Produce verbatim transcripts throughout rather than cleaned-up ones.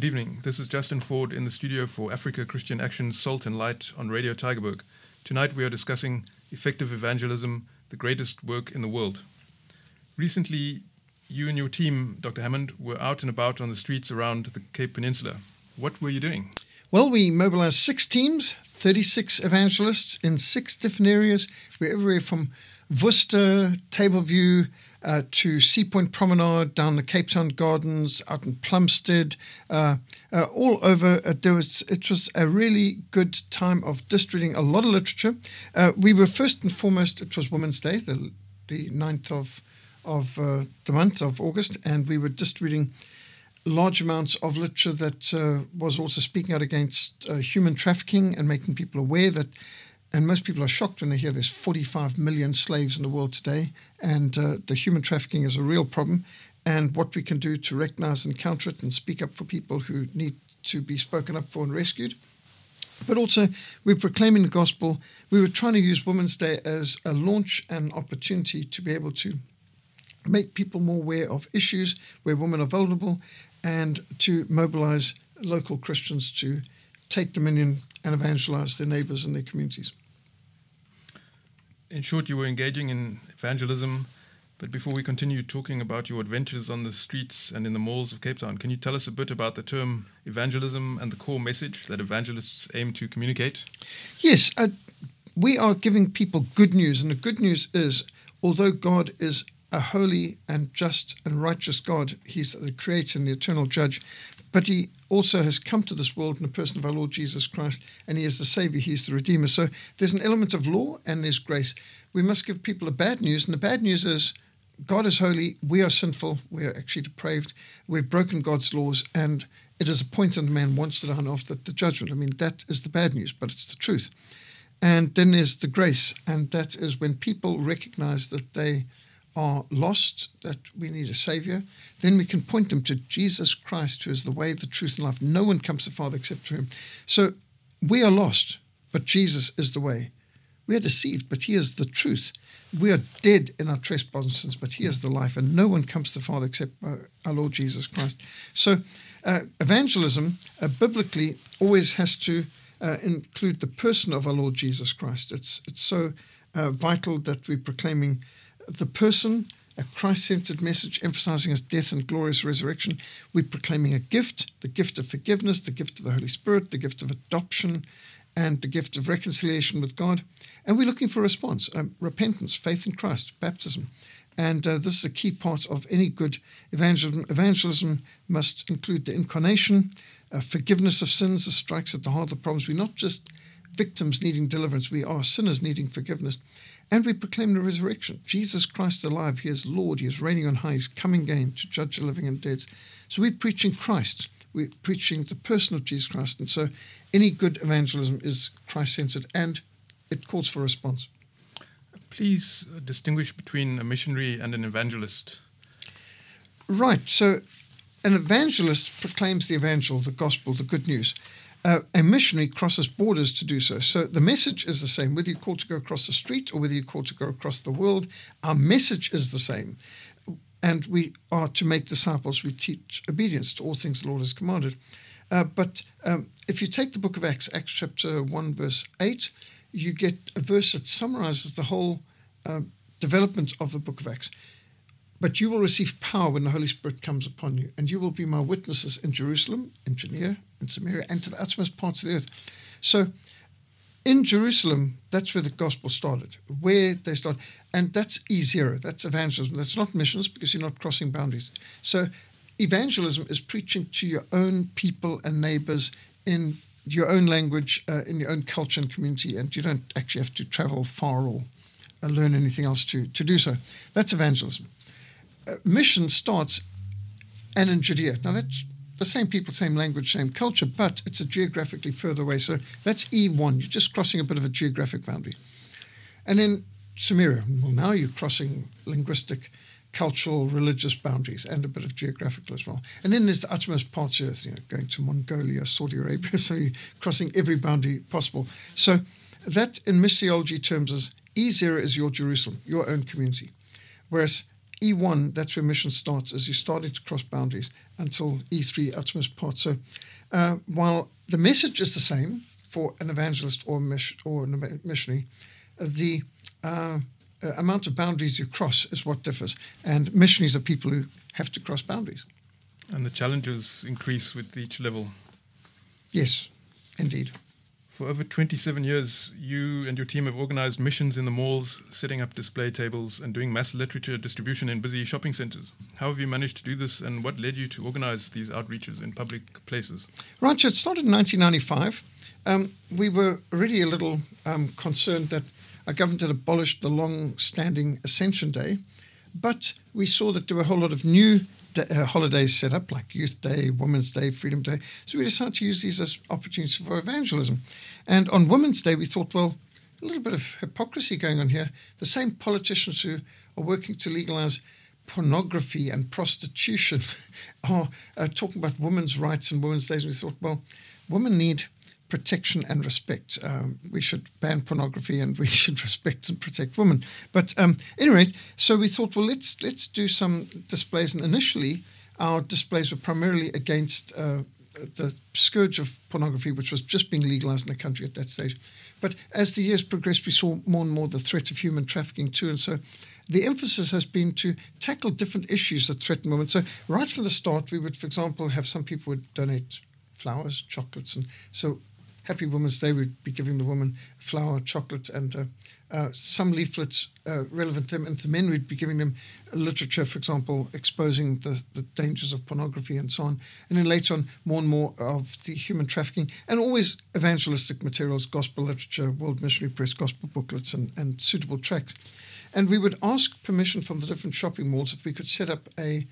Good evening. This is Justin Ford in the studio for Africa Christian Action's Salt and Light on Radio Tigerberg. Tonight we are discussing effective evangelism, the greatest work in the world. Recently, you and your team, Doctor Hammond, were out and about on the streets around the Cape Peninsula. What were you doing? Well, we mobilized six teams, thirty-six evangelists in six different areas. We're everywhere from Worcester, Tableview, Uh, to Sea Point Promenade, down the Cape Town Gardens, out in Plumstead, uh, uh, all over. Uh, there was, it was a really good time of distributing a lot of literature. Uh, we were first and foremost, it was Women's Day, the, the ninth of, of uh, the month of August, and we were distributing large amounts of literature that uh, was also speaking out against uh, human trafficking and making people aware that. And most people are shocked when they hear there's forty-five million slaves in the world today, and uh, the human trafficking is a real problem, and what we can do to recognize and counter it and speak up for people who need to be spoken up for and rescued. But also, we're proclaiming the gospel. We were trying to use Women's Day as a launch and opportunity to be able to make people more aware of issues where women are vulnerable and to mobilize local Christians to take dominion and evangelize their neighbors and their communities. In short, you were engaging in evangelism, but before we continue talking about your adventures on the streets and in the malls of Cape Town, can you tell us a bit about the term evangelism and the core message that evangelists aim to communicate? Yes, uh, we are giving people good news, and the good news is, although God is a holy and just and righteous God, he's the creator and the eternal judge, but he also has come to this world in the person of our Lord Jesus Christ, and he is the Savior, he is the Redeemer. So there's an element of law and there's grace. We must give people the bad news, and the bad news is God is holy, we are sinful, we are actually depraved, we've broken God's laws, and it is appointed man once to die and after the judgment. I mean, that is the bad news, but it's the truth. And then there's the grace, and that is when people recognize that they are lost, that we need a Savior, then we can point them to Jesus Christ, who is the way, the truth, and life. No one comes to the Father except through him. So we are lost, but Jesus is the way. We are deceived, but he is the truth. We are dead in our trespasses, but he is the life, and no one comes to the Father except our Lord Jesus Christ. So uh, evangelism, uh, biblically, always has to uh, include the person of our Lord Jesus Christ. It's, it's so uh, vital that we're proclaiming the person, a Christ-centered message emphasizing his death and glorious resurrection. We're proclaiming a gift, the gift of forgiveness, the gift of the Holy Spirit, the gift of adoption, and the gift of reconciliation with God. And we're looking for a response, um, repentance, faith in Christ, baptism. And uh, this is a key part of any good evangelism. Evangelism must include the incarnation, uh, forgiveness of sins, the strikes at the heart of the problems. We're not just victims needing deliverance. We are sinners needing forgiveness. And we proclaim the resurrection. Jesus Christ alive. He is Lord. He is reigning on high. He's coming again to judge the living and dead. So we're preaching Christ. We're preaching the person of Jesus Christ. And so any good evangelism is Christ-centered, and it calls for response. Please distinguish between a missionary and an evangelist. Right. So an evangelist proclaims the evangel, the gospel, the good news. Uh, a missionary crosses borders to do so. So the message is the same, whether you're called to go across the street or whether you're called to go across the world. Our message is the same. And we are to make disciples. We teach obedience to all things the Lord has commanded. Uh, but um, if you take the book of Acts, Acts chapter one, verse eight, you get a verse that summarizes the whole uh, development of the book of Acts. But you will receive power when the Holy Spirit comes upon you, and you will be my witnesses in Jerusalem, in Judea, in Samaria, and to the uttermost parts of the earth. So in Jerusalem, that's where the gospel started, where they start. And that's E zero, that's evangelism. That's not missions, because you're not crossing boundaries. So evangelism is preaching to your own people and neighbors in your own language, uh, in your own culture and community, and you don't actually have to travel far or uh, learn anything else to, to do so. That's evangelism. Mission starts and in Judea. Now, that's the same people, same language, same culture, but it's a geographically further away. So that's E one. You're just crossing a bit of a geographic boundary. And then Samaria. Well, now you're crossing linguistic, cultural, religious boundaries and a bit of geographical as well. And then there's the uttermost parts of the earth, you know, going to Mongolia, Saudi Arabia. So you're crossing every boundary possible. So that, in missiology terms, is E zero is your Jerusalem, your own community. Whereas E one, that's where mission starts, as you're starting to cross boundaries, until E three, utmost part. So uh, while the message is the same for an evangelist or mis- or a missionary, the uh, amount of boundaries you cross is what differs. And missionaries are people who have to cross boundaries. And the challenges increase with each level. Yes, indeed. For over twenty-seven years, you and your team have organized missions in the malls, setting up display tables, and doing mass literature distribution in busy shopping centers. How have you managed to do this, and what led you to organize these outreaches in public places? Right, so it started in nineteen ninety-five. Um, we were really a little um, concerned that our government had abolished the long-standing Ascension Day, but we saw that there were a whole lot of new Uh, holidays set up, like Youth Day, Women's Day, Freedom Day. So we decided to use these as opportunities for evangelism. And on Women's Day, we thought, well, a little bit of hypocrisy going on here. The same politicians who are working to legalize pornography and prostitution are uh, talking about women's rights and women's days. And we thought, well, women need protection and respect. Um, we should ban pornography, and we should respect and protect women. But um, anyway, so we thought, well, let's let's do some displays. And initially, our displays were primarily against uh, the scourge of pornography, which was just being legalized in the country at that stage. But as the years progressed, we saw more and more the threat of human trafficking too. And so the emphasis has been to tackle different issues that threaten women. So right from the start, we would, for example, have some people would donate flowers, chocolates, and so Happy Women's Day, we'd be giving the women flour, chocolate, and uh, uh, some leaflets uh, relevant to them. And to men, we'd be giving them literature, for example, exposing the, the dangers of pornography and so on. And then later on, more and more of the human trafficking, and always evangelistic materials, gospel literature, World Missionary Press, gospel booklets, and, and suitable tracts. And we would ask permission from the different shopping malls if we could set up a,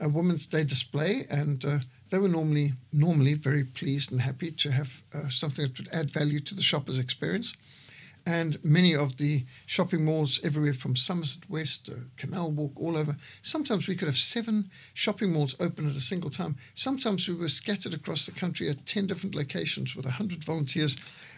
a Women's Day display, and uh, they were normally normally very pleased and happy to have uh, something that would add value to the shopper's experience. And many of the shopping malls everywhere from Somerset West to Canal Walk, all over, sometimes we could have seven shopping malls open at a single time. Sometimes we were scattered across the country at ten different locations with one hundred volunteers.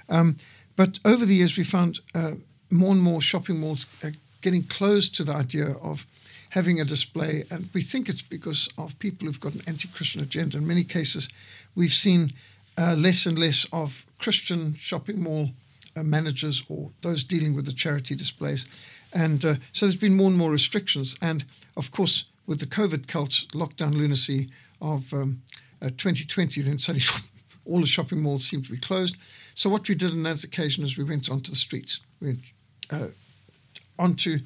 Um, but over the years, we found uh, more and more shopping malls uh, getting close to the idea of having a display, and we think it's because of people who've got an anti-Christian agenda. In many cases, we've seen uh, less and less of Christian shopping mall uh, managers or those dealing with the charity displays. And uh, so there's been more and more restrictions. And, of course, with the COVID cult lockdown lunacy of um, uh, twenty twenty, then suddenly all the shopping malls seemed to be closed. So what we did on that occasion is we went onto the streets. We went, uh, onto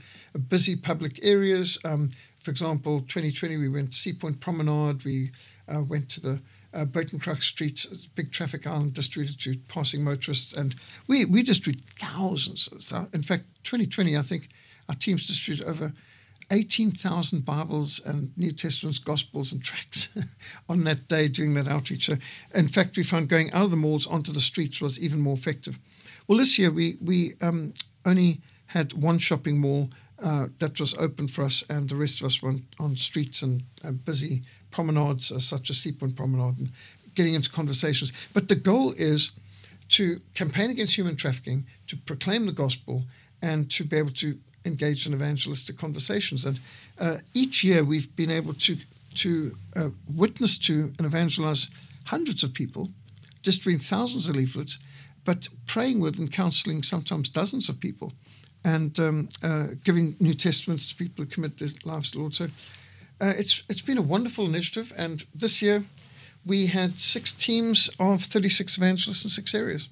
busy public areas. Um, for example, twenty twenty, we went to Sea Point Promenade. We uh, went to the uh, Buitengracht Street, big traffic island distributed to passing motorists. And we, we distributed thousands. In fact, twenty twenty, I think our teams distributed over eighteen thousand Bibles and New Testaments, Gospels, and tracts on that day during that outreach. So, in fact, we found going out of the malls onto the streets was even more effective. Well, this year we, we um, only had one shopping mall uh, that was open for us, and the rest of us went on streets and uh, busy promenades uh, such as Sea Point Promenade, and getting into conversations. But the goal is to campaign against human trafficking, to proclaim the gospel, and to be able to engage in evangelistic conversations. And uh, each year we've been able to, to uh, witness to and evangelize hundreds of people, distributing thousands of leaflets, but praying with and counseling sometimes dozens of people, and um, uh, giving New Testaments to people who commit their lives to the Lord. So uh, it's, it's been a wonderful initiative, and this year we had six teams of thirty-six evangelists in six areas.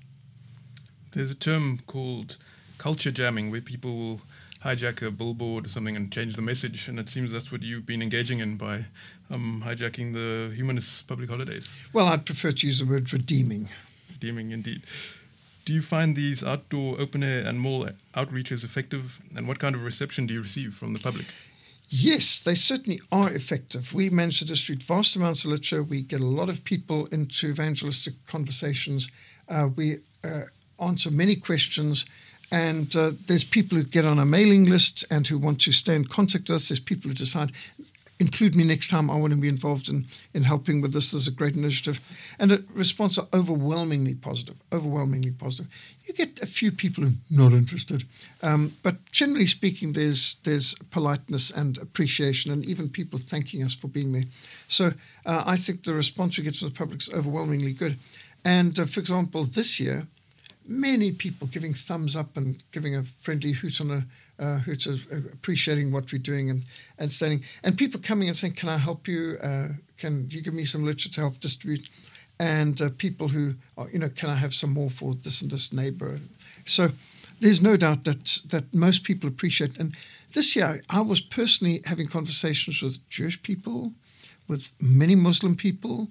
There's a term called culture jamming, where people will hijack a billboard or something and change the message, and it seems that's what you've been engaging in by um, hijacking the humanist public holidays. Well, I'd prefer to use the word redeeming. Redeeming, indeed. Do you find these outdoor, open-air and mall outreaches effective, and what kind of reception do you receive from the public? Yes, they certainly are effective. We manage to distribute vast amounts of literature. We get a lot of people into evangelistic conversations. Uh, we uh, answer many questions, and uh, there's people who get on our mailing list and who want to stay in contact with us. There's people who decide include me next time. I want to be involved in, in helping with this. This is a great initiative. And the response are overwhelmingly positive, overwhelmingly positive. You get a few people who are not interested. Um, but generally speaking, there's there's politeness and appreciation and even people thanking us for being there. So uh, I think the response we get from the public is overwhelmingly good. And uh, for example, this year, many people giving thumbs up and giving a friendly hoot on a uh, hoot, uh, appreciating what we're doing and, and standing. And people coming and saying, can I help you? Uh, can you give me some literature to help distribute? And uh, people who, are, you know, can I have some more for this and this neighbor? So there's no doubt that that most people appreciate. And this year, I was personally having conversations with Jewish people, with many Muslim people,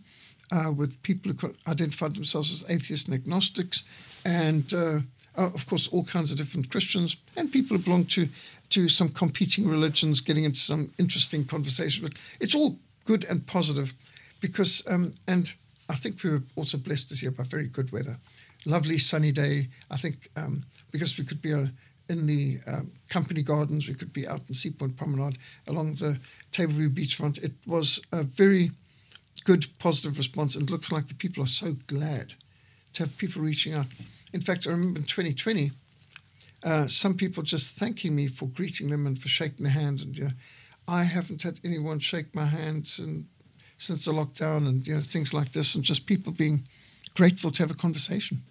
Uh, with people who identified themselves as atheists and agnostics, and uh, of course all kinds of different Christians and people who belong to to some competing religions, getting into some interesting conversations. But it's all good and positive, because um, and I think we were also blessed this year by very good weather, lovely sunny day. I think um, because we could be a in the um, company gardens, we could be out in Sea Point Promenade along the Tableview beachfront. It was a very good, positive response, and it looks like the people are so glad to have people reaching out. In fact, I remember in twenty twenty, uh, some people just thanking me for greeting them and for shaking their hand. And you know, I haven't had anyone shake my hand since, since the lockdown, and you know, things like this, and just people being grateful to have a conversation.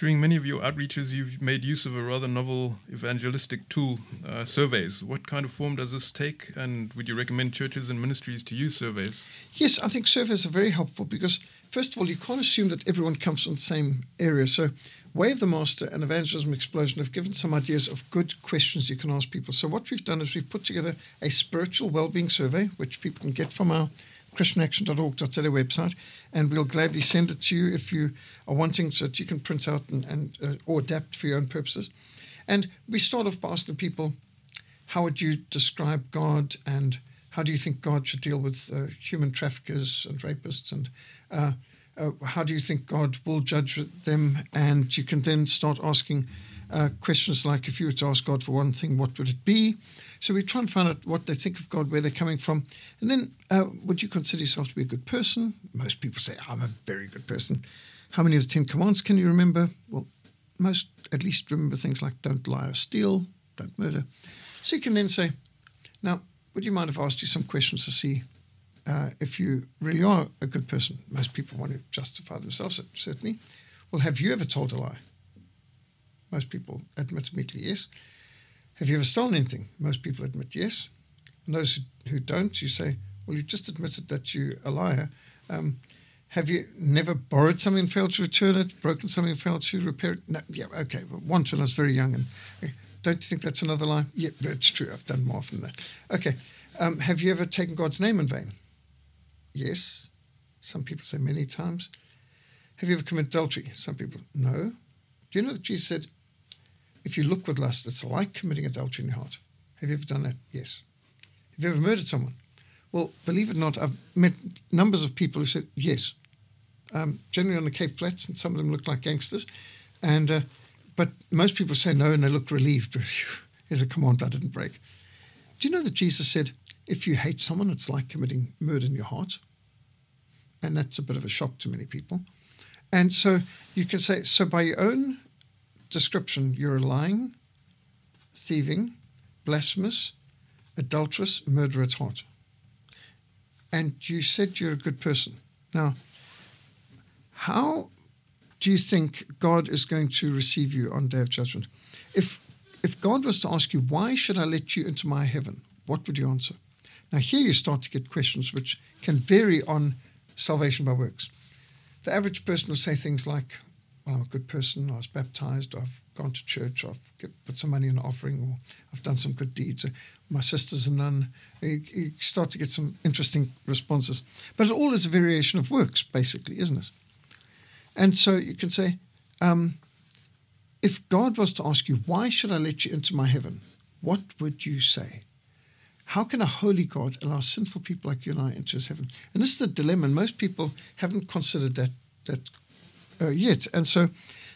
During many of your outreaches, you've made use of a rather novel evangelistic tool, uh, surveys. What kind of form does this take, and would you recommend churches and ministries to use surveys? Yes, I think surveys are very helpful because, first of all, you can't assume that everyone comes from the same area. So Way of the Master and Evangelism Explosion have given some ideas of good questions you can ask people. So what we've done is we've put together a spiritual well-being survey, which people can get from our Christian Action dot org dot z a website, and we'll gladly send it to you if you are wanting, so that you can print out and, and uh, or adapt for your own purposes. And we start off by asking people, how would you describe God, and how do you think God should deal with uh, human traffickers and rapists, and uh, uh, how do you think God will judge them? And you can then start asking uh, questions like, if you were to ask God for one thing, what would it be? So we try and find out what they think of God, where they're coming from. And then, uh, would you consider yourself to be a good person? Most people say, I'm a very good person. How many of the Ten Commandments can you remember? Well, most at least remember things like don't lie or steal, don't murder. So you can then say, now, would you mind if I asked you some questions to see uh, if you really are a good person? Most people want to justify themselves, certainly. Well, have you ever told a lie? Most people admit immediately yes. Have you ever stolen anything? Most people admit yes. And those who, who don't, you say, well, you just admitted that you're a liar. Um, have you never borrowed something and failed to return it, broken something and failed to repair it? No, yeah, okay. Well, once when I was very young. And okay, don't you think that's another lie? Yeah, that's true. I've done more often than that. Okay. Um, have you ever taken God's name in vain? Yes. Some people say many times. Have you ever committed adultery? Some people, no. Do you know that Jesus said, if you look with lust, it's like committing adultery in your heart. Have you ever done that? Yes. Have you ever murdered someone? Well, believe it or not, I've met numbers of people who said yes. Um, generally on the Cape Flats, and some of them look like gangsters. And uh, but most people say no, and they look relieved because there's a command I didn't break. Do you know that Jesus said, if you hate someone, it's like committing murder in your heart? And that's a bit of a shock to many people. And so you can say, so by your own description, you're lying, thieving, blasphemous, adulterous, murderer at heart. And you said you're a good person. Now, how do you think God is going to receive you on Day of Judgment? If if God was to ask you, why should I let you into my heaven? What would you answer? Now, here you start to get questions which can vary on salvation by works. The average person will say things like, well, I'm a good person, I was baptized, I've gone to church, I've put some money in an offering, or I've done some good deeds, my sister's a nun. You, you start to get some interesting responses. But it all is a variation of works, basically, isn't it? And so you can say, um, if God was to ask you, why should I let you into my heaven? What would you say? How can a holy God allow sinful people like you and I into his heaven? And this is the dilemma, and most people haven't considered that that. Uh, yet. And so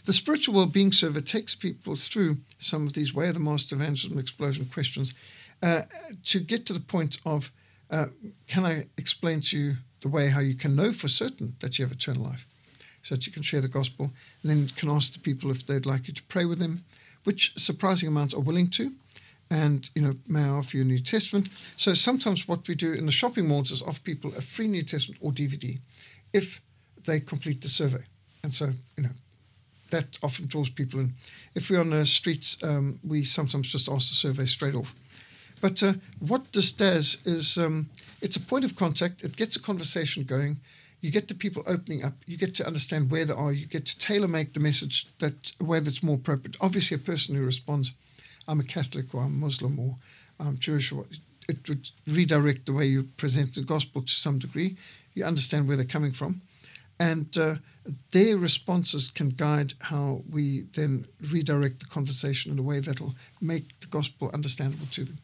the spiritual well-being survey takes people through some of these Way of the Master, Evangelism Explosion questions uh, to get to the point of, uh, can I explain to you the way how you can know for certain that you have eternal life, so that you can share the gospel, and then can ask the people if they'd like you to pray with them, which a surprising amount are willing to. And, you know, may I offer you a New Testament? So sometimes what we do in the shopping malls is offer people a free New Testament or D V D if they complete the survey. And so, you know, that often draws people in. If we're on the streets, um, we sometimes just ask the survey straight off. But uh, what this does is um, it's a point of contact. It gets a conversation going. You get the people opening up. You get to understand where they are. You get to tailor-make the message that way that's more appropriate. Obviously, a person who responds, I'm a Catholic or I'm Muslim or I'm Jewish, or it would redirect the way you present the gospel to some degree. You understand where they're coming from. And uh, their responses can guide how we then redirect the conversation in a way that will make the gospel understandable to them.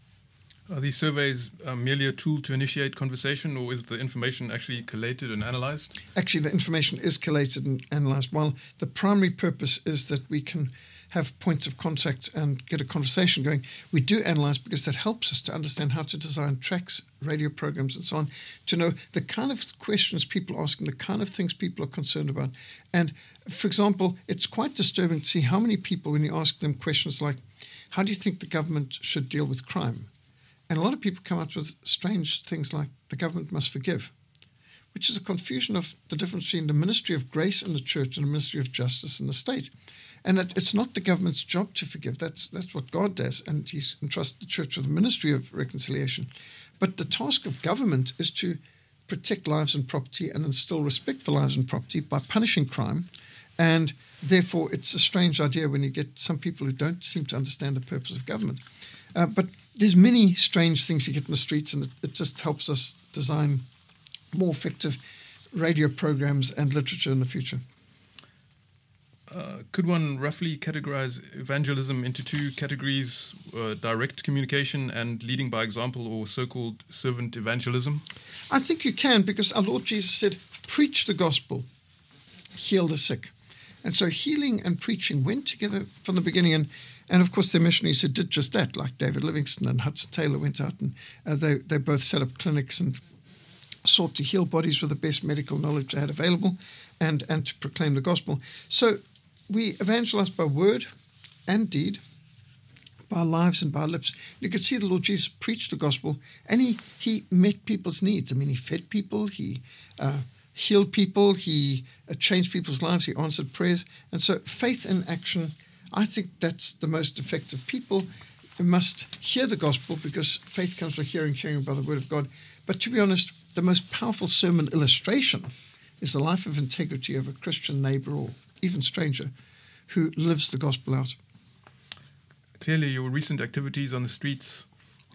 Are these surveys uh, merely a tool to initiate conversation, or is the information actually collated and analyzed? Actually, the information is collated and analyzed. Well, the primary purpose is that we can have points of contact and get a conversation going. We do analyze because that helps us to understand how to design tracks, radio programs, and so on, to know the kind of questions people ask and the kind of things people are concerned about. And, for example, it's quite disturbing to see how many people, when you ask them questions like, how do you think the government should deal with crime? And a lot of people come up with strange things like the government must forgive, which is a confusion of the difference between the ministry of grace in the church and the ministry of justice in the state. And it, it's not the government's job to forgive. That's that's what God does, and he's entrusted the church with the ministry of reconciliation. But the task of government is to protect lives and property and instill respect for lives and property by punishing crime. And therefore, it's a strange idea when you get some people who don't seem to understand the purpose of government. Uh, but there's many strange things you get in the streets, and it, it just helps us design more effective radio programs and literature in the future. Uh, could one roughly categorize evangelism into two categories, uh, direct communication and leading by example, or so-called servant evangelism? I think you can, because our Lord Jesus said, preach the gospel, heal the sick. And so healing and preaching went together from the beginning. And, and of course, there are missionaries who did just that, like David Livingstone and Hudson Taylor went out, and uh, they, they both set up clinics and sought to heal bodies with the best medical knowledge they had available and, and to proclaim the gospel. So we evangelize by word and deed, by our lives and by our lips. You can see the Lord Jesus preached the gospel, and he, he met people's needs. I mean, he fed people, he uh, healed people, he uh, changed people's lives, he answered prayers. And so faith in action, I think that's the most effective. People must hear the gospel, because faith comes by hearing, hearing by the word of God. But to be honest, the most powerful sermon illustration is the life of integrity of a Christian neighbor or even stranger who lives the gospel out. Clearly, your recent activities on the streets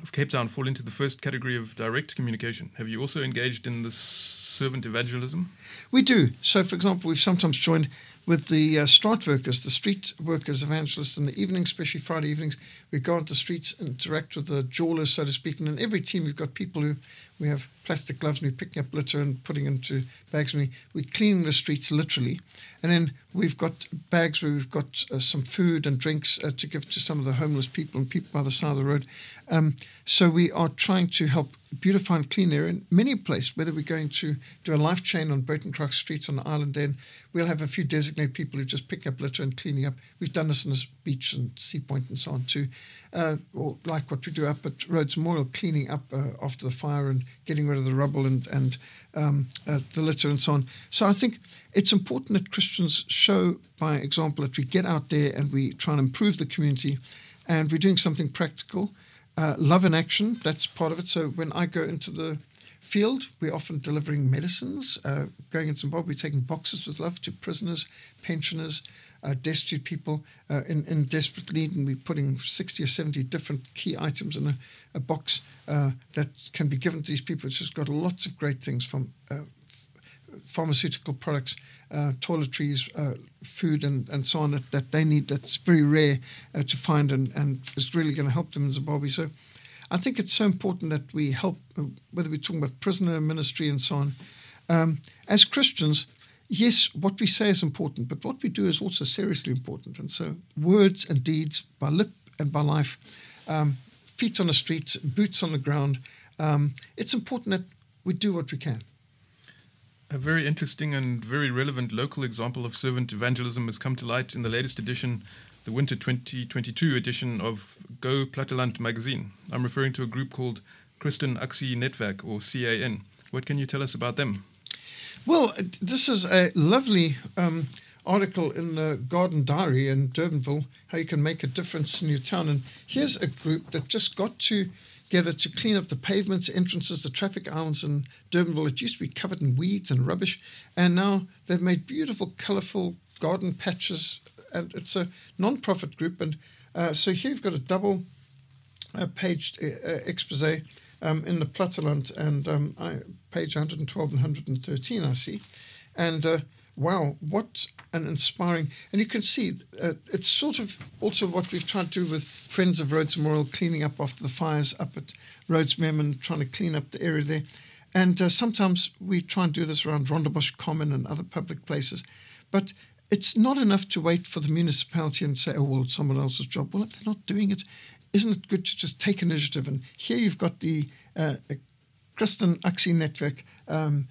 of Cape Town fall into the first category of direct communication. Have you also engaged in this servant evangelism? We do. So, for example, we've sometimes joined with the uh, street workers, the street workers evangelists in the evenings, especially Friday evenings. We go onto the streets and interact with the jawlers, so to speak. And in every team, we've got people who, we have plastic gloves, and we're picking up litter and putting into bags. And we, we're cleaning the streets literally. And then we've got bags where we've got uh, some food and drinks uh, to give to some of the homeless people and people by the side of the road. Um, so we are trying to help beautify and clean area in many places, whether we're going to do a life chain on Buitengracht Street on the island, then we'll have a few designated people who just pick up litter and cleaning up. We've done this on the beach and Sea Point and so on too, uh, or like what we do up at Rhodes Memorial, cleaning up uh, after the fire and getting rid of the rubble and, and um, uh, the litter and so on. So I think it's important that Christians show by example that we get out there and we try and improve the community, and we're doing something practical. Uh, love in action, that's part of it. So when I go into the field, we're often delivering medicines. Uh, going in Zimbabwe, we're taking boxes with love to prisoners, pensioners, uh, destitute people uh, in, in desperate need, and we're putting sixty or seventy different key items in a, a box uh, that can be given to these people. It's just got lots of great things, from uh, pharmaceutical products, uh, toiletries, uh, food and, and so on that, that they need. That's very rare uh, to find, and, and is really going to help them in Zimbabwe. So I think it's so important that we help, uh, whether we're talking about prisoner ministry and so on. Um, as Christians, yes, what we say is important, but what we do is also seriously important. And so words and deeds by lip and by life um, feet on the street, boots on the ground. Um, it's important that we do what we can. A very interesting and very relevant local example of servant evangelism has come to light in the latest edition, the winter twenty twenty-two edition of Go Plateland magazine. I'm referring to a group called Kristen Aksi Netwerk, or C A N. What can you tell us about them? Well, this is a lovely um, article in the Garden Diary in Durbanville, how you can make a difference in your town. And here's a group that just got to together to clean up the pavements, entrances, the traffic islands in Durbanville. It used to be covered in weeds and rubbish, and now they've made beautiful, colourful garden patches, and it's a non-profit group. And uh, so here you've got a double-page uh, uh, expose um, in the Platteland, and um, I, page one hundred twelve and one hundred thirteen, I see. And uh, wow, what an inspiring... And you can see uh, it's sort of also what we've tried to do with Friends of Rhodes Memorial, cleaning up after the fires up at Rhodes Mem and trying to clean up the area there. And uh, sometimes we try and do this around Rondebosch Common and other public places. But it's not enough to wait for the municipality and say, oh, well, it's someone else's job. Well, if they're not doing it, isn't it good to just take initiative? And here you've got the uh, Christian Action Network um,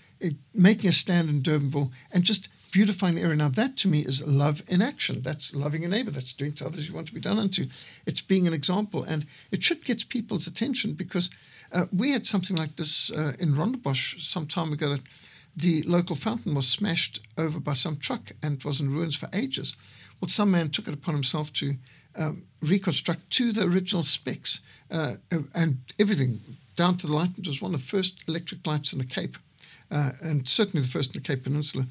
making a stand in Durbanville and just beautifying the area. Now, that to me is love in action. That's loving your neighbor. That's doing to others you want to be done unto. It's being an example, and it should get people's attention, because uh, we had something like this uh, in Rondebosch some time ago, that the local fountain was smashed over by some truck and was in ruins for ages. Well, some man took it upon himself to um, reconstruct to the original specs uh, and everything down to the light. It was one of the first electric lights in the Cape, uh, and certainly the first in the Cape Peninsula.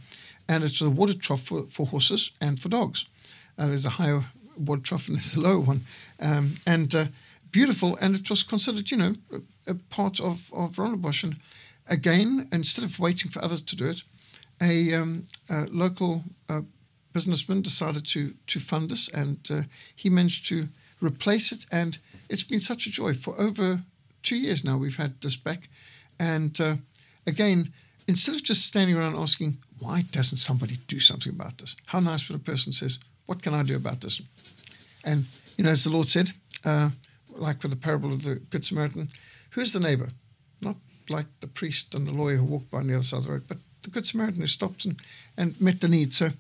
And it's a water trough for, for horses and for dogs. Uh, there's a higher water trough and there's a lower one. Um, and uh, beautiful, and it was considered, you know, a, a part of, of Rondebosch. And again, instead of waiting for others to do it, a, um, a local uh, businessman decided to, to fund this, and uh, he managed to replace it. And it's been such a joy. For over two years now, we've had this back. And uh, again, instead of just standing around asking, why doesn't somebody do something about this? How nice when a person says, what can I do about this? And, you know, as the Lord said, uh, like with the parable of the Good Samaritan, who's the neighbor? Not like the priest and the lawyer who walked by on the other side of the road, but the Good Samaritan who stopped and, and met the need. So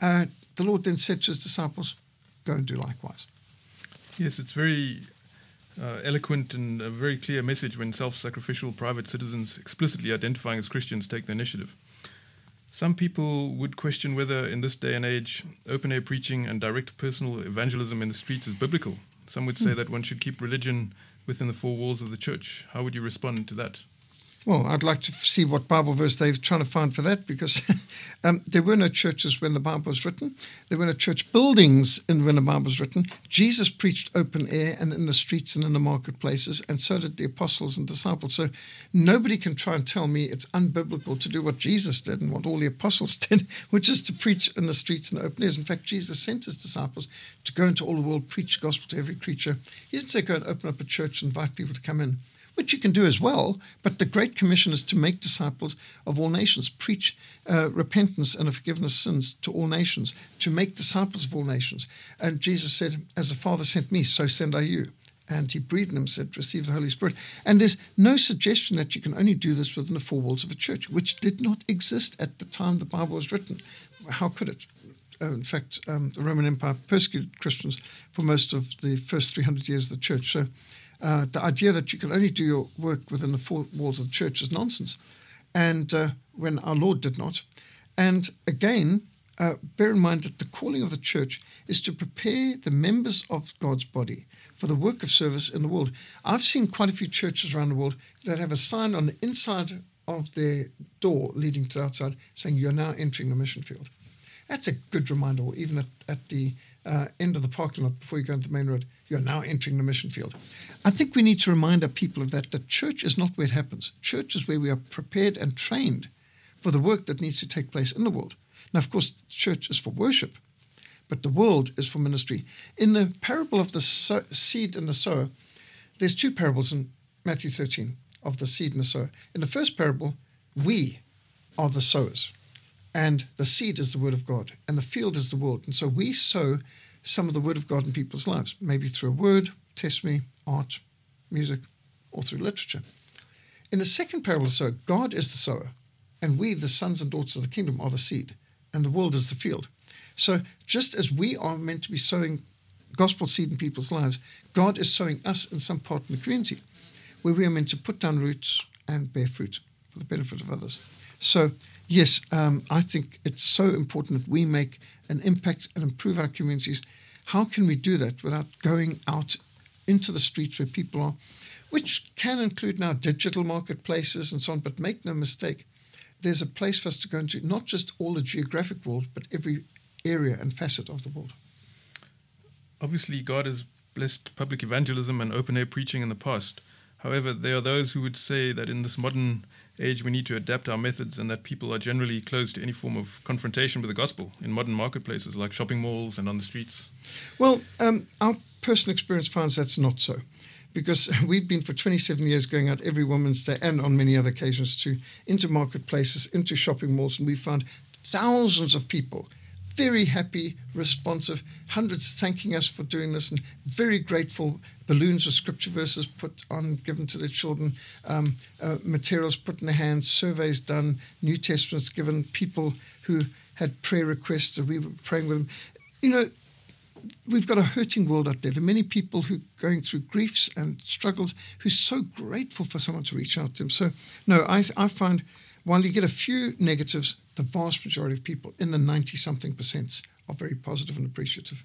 uh, the Lord then said to his disciples, go and do likewise. Yes, it's very... Uh, eloquent and a very clear message when self-sacrificial private citizens explicitly identifying as Christians take the initiative. Some people would question whether in this day and age open-air preaching and direct personal evangelism in the streets is biblical. Some would say that one should keep religion within the four walls of the church. How would you respond to that? Well, I'd like to see what Bible verse they're trying to find for that, because um, there were no churches when the Bible was written. There were no church buildings in when the Bible was written. Jesus preached open air and in the streets and in the marketplaces, and so did the apostles and disciples. So nobody can try and tell me it's unbiblical to do what Jesus did and what all the apostles did, which is to preach in the streets and the open airs. In fact, Jesus sent his disciples to go into all the world, preach the gospel to every creature. He didn't say go and open up a church and invite people to come in, which you can do as well, but the Great Commission is to make disciples of all nations, preach uh, repentance and the forgiveness of sins to all nations, to make disciples of all nations. And Jesus said, as the Father sent me, so send I you. And he breathed in him, said, receive the Holy Spirit. And there's no suggestion that you can only do this within the four walls of a church, which did not exist at the time the Bible was written. How could it? Uh, in fact, um, the Roman Empire persecuted Christians for most of the first three hundred years of the church. So Uh, the idea that you can only do your work within the four walls of the church is nonsense, and uh, when our Lord did not. And again, uh, bear in mind that the calling of the church is to prepare the members of God's body for the work of service in the world. I've seen quite a few churches around the world that have a sign on the inside of their door leading to the outside saying, you're now entering the mission field. That's a good reminder, or even at, at the uh, end of the parking lot before you go into the main road, you're now entering the mission field. I think we need to remind our people of that, that church is not where it happens. Church is where we are prepared and trained for the work that needs to take place in the world. Now, of course, church is for worship, but the world is for ministry. In the parable of the so- seed and the sower, there's two parables in Matthew thirteen of the seed and the sower. In the first parable, we are the sowers, and the seed is the word of God, and the field is the world. And so we sow some of the word of God in people's lives, maybe through a word, testimony, art, music, or through literature. In the second parable of the sower, God is the sower, and we, the sons and daughters of the kingdom, are the seed, and the world is the field. So just as we are meant to be sowing gospel seed in people's lives, God is sowing us in some part in the community where we are meant to put down roots and bear fruit for the benefit of others. So, yes, um, I think it's so important that we make an impact and improve our communities. How can we do that without going out into the streets where people are, which can include now digital marketplaces and so on, but make no mistake, there's a place for us to go into, not just all the geographic world, but every area and facet of the world. Obviously, God has blessed public evangelism and open-air preaching in the past. However, there are those who would say that in this modern age we need to adapt our methods and that people are generally closed to any form of confrontation with the gospel in modern marketplaces like shopping malls and on the streets. Well, um, our personal experience finds that's not so, because we've been for twenty-seven years going out every Women's Day and on many other occasions to into marketplaces, into shopping malls, and we found thousands of people, very happy, responsive, hundreds thanking us for doing this and very grateful, balloons with scripture verses put on, given to their children, um, uh, materials put in their hands, surveys done, New Testaments given, people who had prayer requests that we were praying with them. You know, we've got a hurting world out there. There are many people who are going through griefs and struggles who are so grateful for someone to reach out to them. So, no, I, I find while you get a few negatives, the vast majority of people in the ninety-something percents are very positive and appreciative.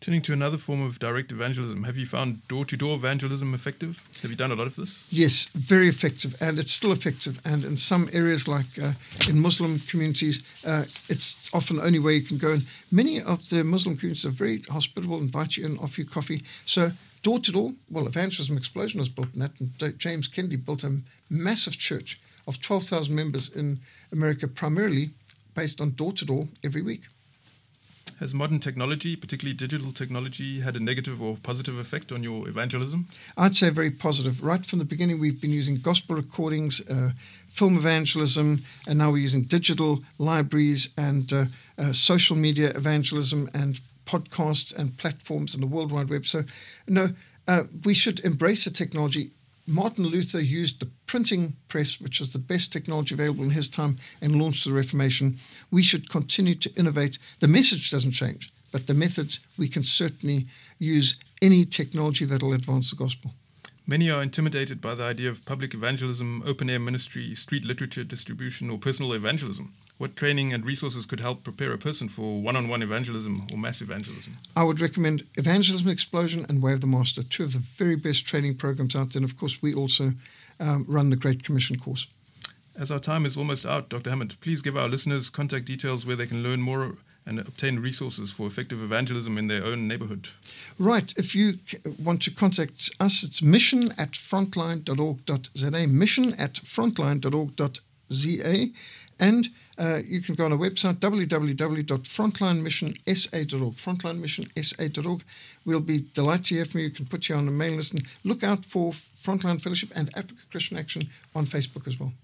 Turning to another form of direct evangelism, have you found door-to-door evangelism effective? Have you done a lot of this? Yes, very effective, and it's still effective. And in some areas, like uh, in Muslim communities, uh, it's often the only way you can go. And many of the Muslim communities are very hospitable, invite you in, offer you coffee. So door-to-door, well, Evangelism Explosion was built in that, and James Kennedy built a massive church of twelve thousand members in America, primarily based on door-to-door every week. Has modern technology, particularly digital technology, had a negative or positive effect on your evangelism? I'd say very positive. Right from the beginning, we've been using gospel recordings, uh, film evangelism, and now we're using digital libraries and uh, uh, social media evangelism and podcasts and platforms and the World Wide Web. So, no, uh, we should embrace the technology. Martin Luther used the printing press, which was the best technology available in his time, and launched the Reformation. We should continue to innovate. The message doesn't change, but the methods, we can certainly use any technology that will advance the gospel. Many are intimidated by the idea of public evangelism, open-air ministry, street literature distribution, or personal evangelism. What training and resources could help prepare a person for one-on-one evangelism or mass evangelism? I would recommend Evangelism Explosion and Way of the Master, two of the very best training programs out there. And, of course, we also um, run the Great Commission course. As our time is almost out, Doctor Hammond, please give our listeners contact details where they can learn more and obtain resources for effective evangelism in their own neighborhood. Right. If you want to contact us, it's mission at frontline dot org dot z a, mission at frontline dot org dot z a. And uh, you can go on our website, w w w dot frontline mission s a dot org, frontline mission s a dot org. We'll be delighted to hear from you. You can put you on the mailing list. And look out for Frontline Fellowship and Africa Christian Action on Facebook as well.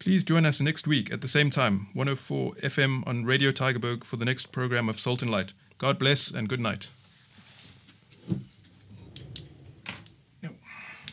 Please join us next week at the same time, one oh four F M on Radio Tigerberg, for the next program of Salt and Light. God bless and good night.